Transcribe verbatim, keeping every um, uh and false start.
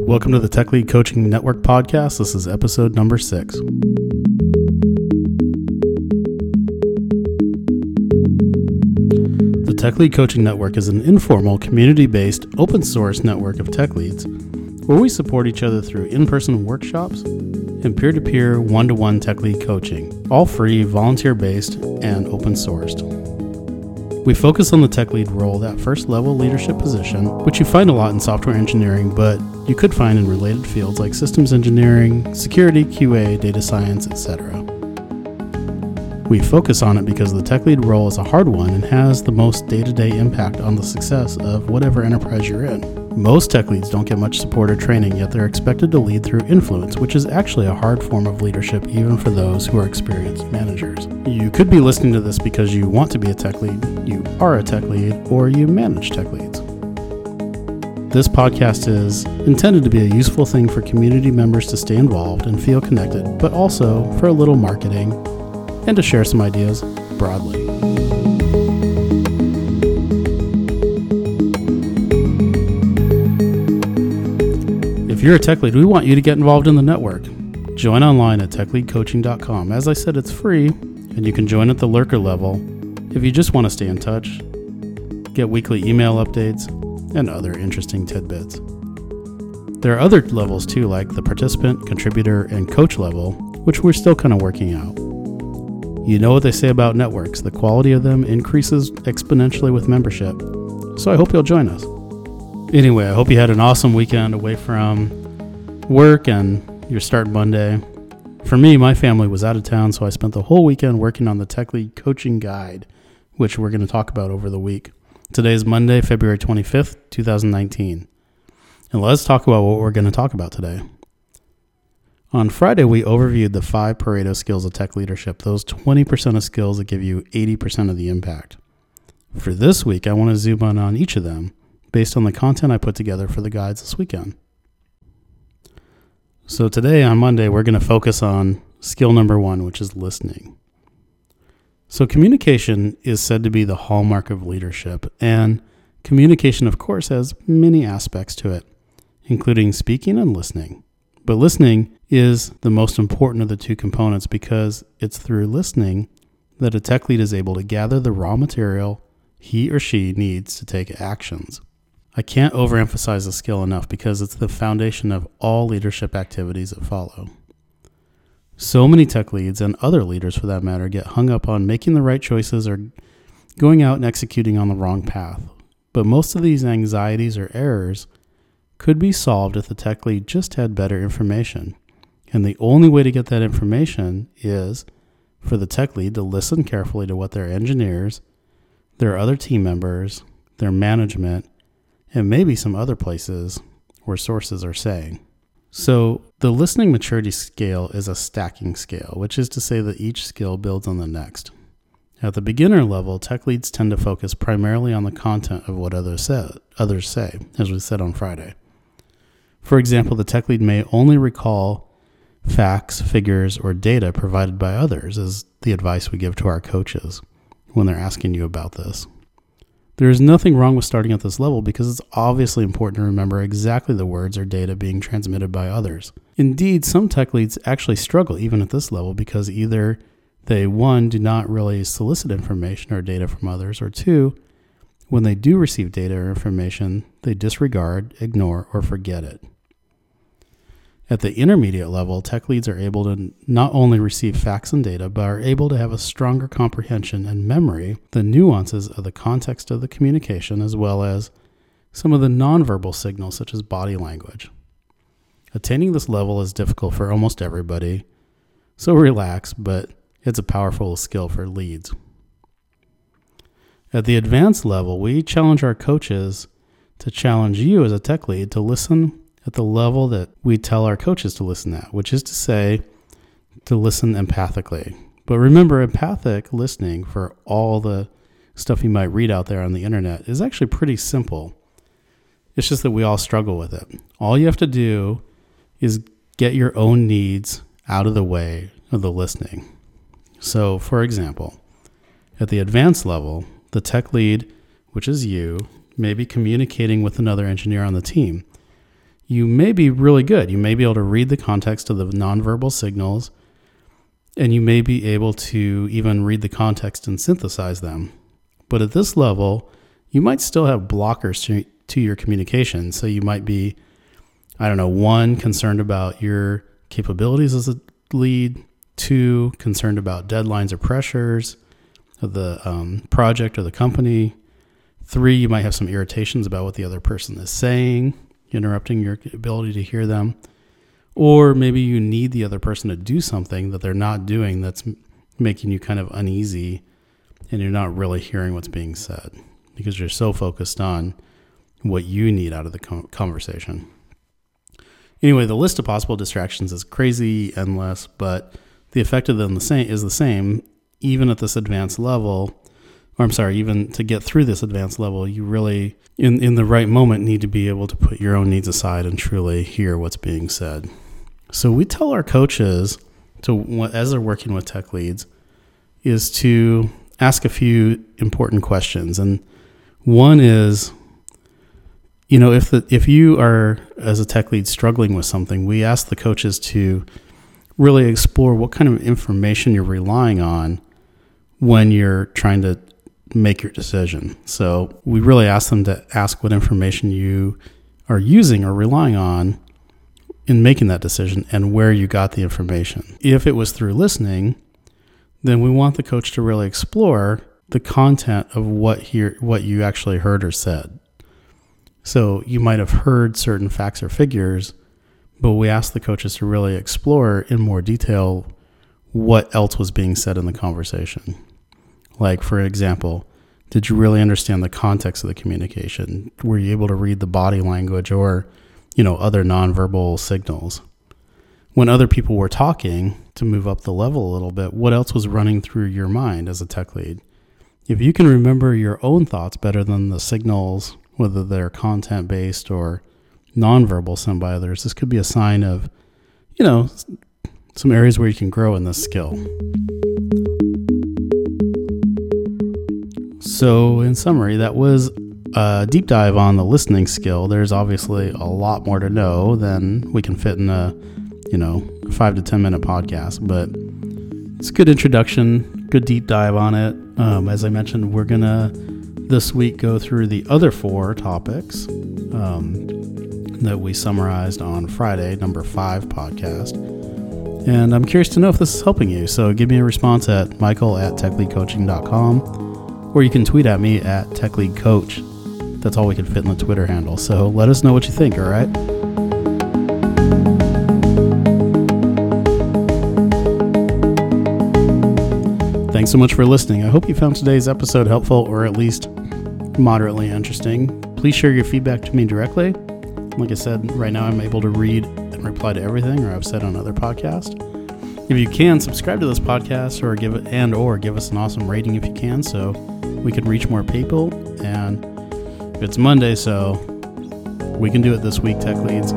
Welcome to the Tech Lead Coaching Network podcast. This is episode number six. The Tech Lead Coaching Network is an informal, community-based, open-source network of tech leads where we support each other through in-person workshops and peer-to-peer, one-to-one tech lead coaching, all free, volunteer-based, and open-sourced. We focus on the tech lead role, that first level leadership position, which you find a lot in software engineering, but you could find in related fields like systems engineering, security, Q A, data science, et cetera. We focus on it because the tech lead role is a hard one and has the most day-to-day impact on the success of whatever enterprise you're in. Most tech leads don't get much support or training, yet they're expected to lead through influence, which is actually a hard form of leadership even for those who are experienced managers. You could be listening to this because you want to be a tech lead, you are a tech lead, or you manage tech leads. This podcast is intended to be a useful thing for community members to stay involved and feel connected, but also for a little marketing and to share some ideas broadly. If you're a tech lead, we want you to get involved in the network. Join online at tech lead coaching dot com. As I said, it's free, and you can join at the lurker level if you just want to stay in touch, get weekly email updates, and other interesting tidbits. There are other levels too, like the participant, contributor, and coach level, which we're still kind of working out. You know what they say about networks, the quality of them increases exponentially with membership, so I hope you'll join us. Anyway, I hope you had an awesome weekend away from work and your start Monday. For me, my family was out of town, so I spent the whole weekend working on the Tech Lead Coaching Guide, which we're going to talk about over the week. Today is Monday, February twenty-fifth, twenty nineteen. And let's talk about what we're going to talk about today. On Friday, we overviewed the five Pareto skills of tech leadership, those twenty percent of skills that give you eighty percent of the impact. For this week, I want to zoom in on each of them based on the content I put together for the guides this weekend. So today, on Monday, we're going to focus on skill number one, which is listening. So communication is said to be the hallmark of leadership, and communication, of course, has many aspects to it, including speaking and listening. But listening is the most important of the two components because it's through listening that a tech lead is able to gather the raw material he or she needs to take actions. I can't overemphasize the skill enough because it's the foundation of all leadership activities that follow. So many tech leads and other leaders for that matter get hung up on making the right choices or going out and executing on the wrong path. But most of these anxieties or errors could be solved if the tech lead just had better information. And the only way to get that information is for the tech lead to listen carefully to what their engineers, their other team members, their management, and maybe some other places or sources are saying. So the listening maturity scale is a stacking scale, which is to say that each skill builds on the next. At the beginner level, tech leads tend to focus primarily on the content of what others say, others say, as we said on Friday. For example, the tech lead may only recall facts, figures, or data provided by others as the advice we give to our coaches when they're asking you about this. There is nothing wrong with starting at this level because it's obviously important to remember exactly the words or data being transmitted by others. Indeed, some tech leads actually struggle even at this level because either they, one, do not really solicit information or data from others, or two, when they do receive data or information, they disregard, ignore, or forget it. At the intermediate level, tech leads are able to not only receive facts and data, but are able to have a stronger comprehension and memory, the nuances of the context of the communication, as well as some of the nonverbal signals such as body language. Attaining this level is difficult for almost everybody, so relax, but it's a powerful skill for leads. At the advanced level, we challenge our coaches to challenge you as a tech lead to listen at the level that we tell our coaches to listen at, which is to say, to listen empathically. But remember, empathic listening for all the stuff you might read out there on the internet is actually pretty simple. It's just that we all struggle with it. All you have to do is get your own needs out of the way of the listening. So, for example, at the advanced level, the tech lead which is you, may be communicating with another engineer on the team. You may be really good. You may be able to read the context of the nonverbal signals, and you may be able to even read the context and synthesize them. But at this level, you might still have blockers to, to your communication. So you might be, I don't know, one, concerned about your capabilities as a lead, two, concerned about deadlines or pressures of the um, project or the company, three, you might have some irritations about what the other person is saying, interrupting your ability to hear them. Or maybe you need the other person to do something that they're not doing that's making you kind of uneasy, and you're not really hearing what's being said because you're so focused on what you need out of the conversation. Anyway, the list of possible distractions is crazy, endless, but the effect of them the same is the same even at this advanced level. Or I'm sorry, even to get through this advanced level, you really, in, in the right moment, need to be able to put your own needs aside and truly hear what's being said. So we tell our coaches, to as they're working with tech leads, is to ask a few important questions. And one is, you know, if the if you are, as a tech lead, struggling with something, we ask the coaches to really explore what kind of information you're relying on when you're trying to make your decision. So we really ask them to ask what information you are using or relying on in making that decision and where you got the information. If it was through listening, then we want the coach to really explore the content of what he, what you actually heard or said. So you might have heard certain facts or figures, but we ask the coaches to really explore in more detail what else was being said in the conversation. Like, for example, did you really understand the context of the communication? Were you able to read the body language or, you know, other nonverbal signals? When other people were talking, to move up the level a little bit, what else was running through your mind as a tech lead? If you can remember your own thoughts better than the signals, whether they're content-based or nonverbal sent by others, this could be a sign of, you know, some areas where you can grow in this skill. So in summary, that was a deep dive on the listening skill. There's obviously a lot more to know than we can fit in a, you know, five to ten minute podcast, but it's a good introduction, good deep dive on it. Um, as I mentioned, we're going to this week go through the other four topics um, that we summarized on Friday, number five podcast. And I'm curious to know if this is helping you. So give me a response at michael at techleadcoaching dot com. Or you can tweet at me at techleadcoach. That's all we can fit in the Twitter handle. So let us know what you think, all right? Thanks so much for listening. I hope you found today's episode helpful or at least moderately interesting. Please share your feedback to me directly. Like I said, right now I'm able to read and reply to everything, or I've said on other podcasts. If you can, subscribe to this podcast or give it and or give us an awesome rating if you can, so we can reach more people. And it's Monday, so we can do it this week, Tech Leads.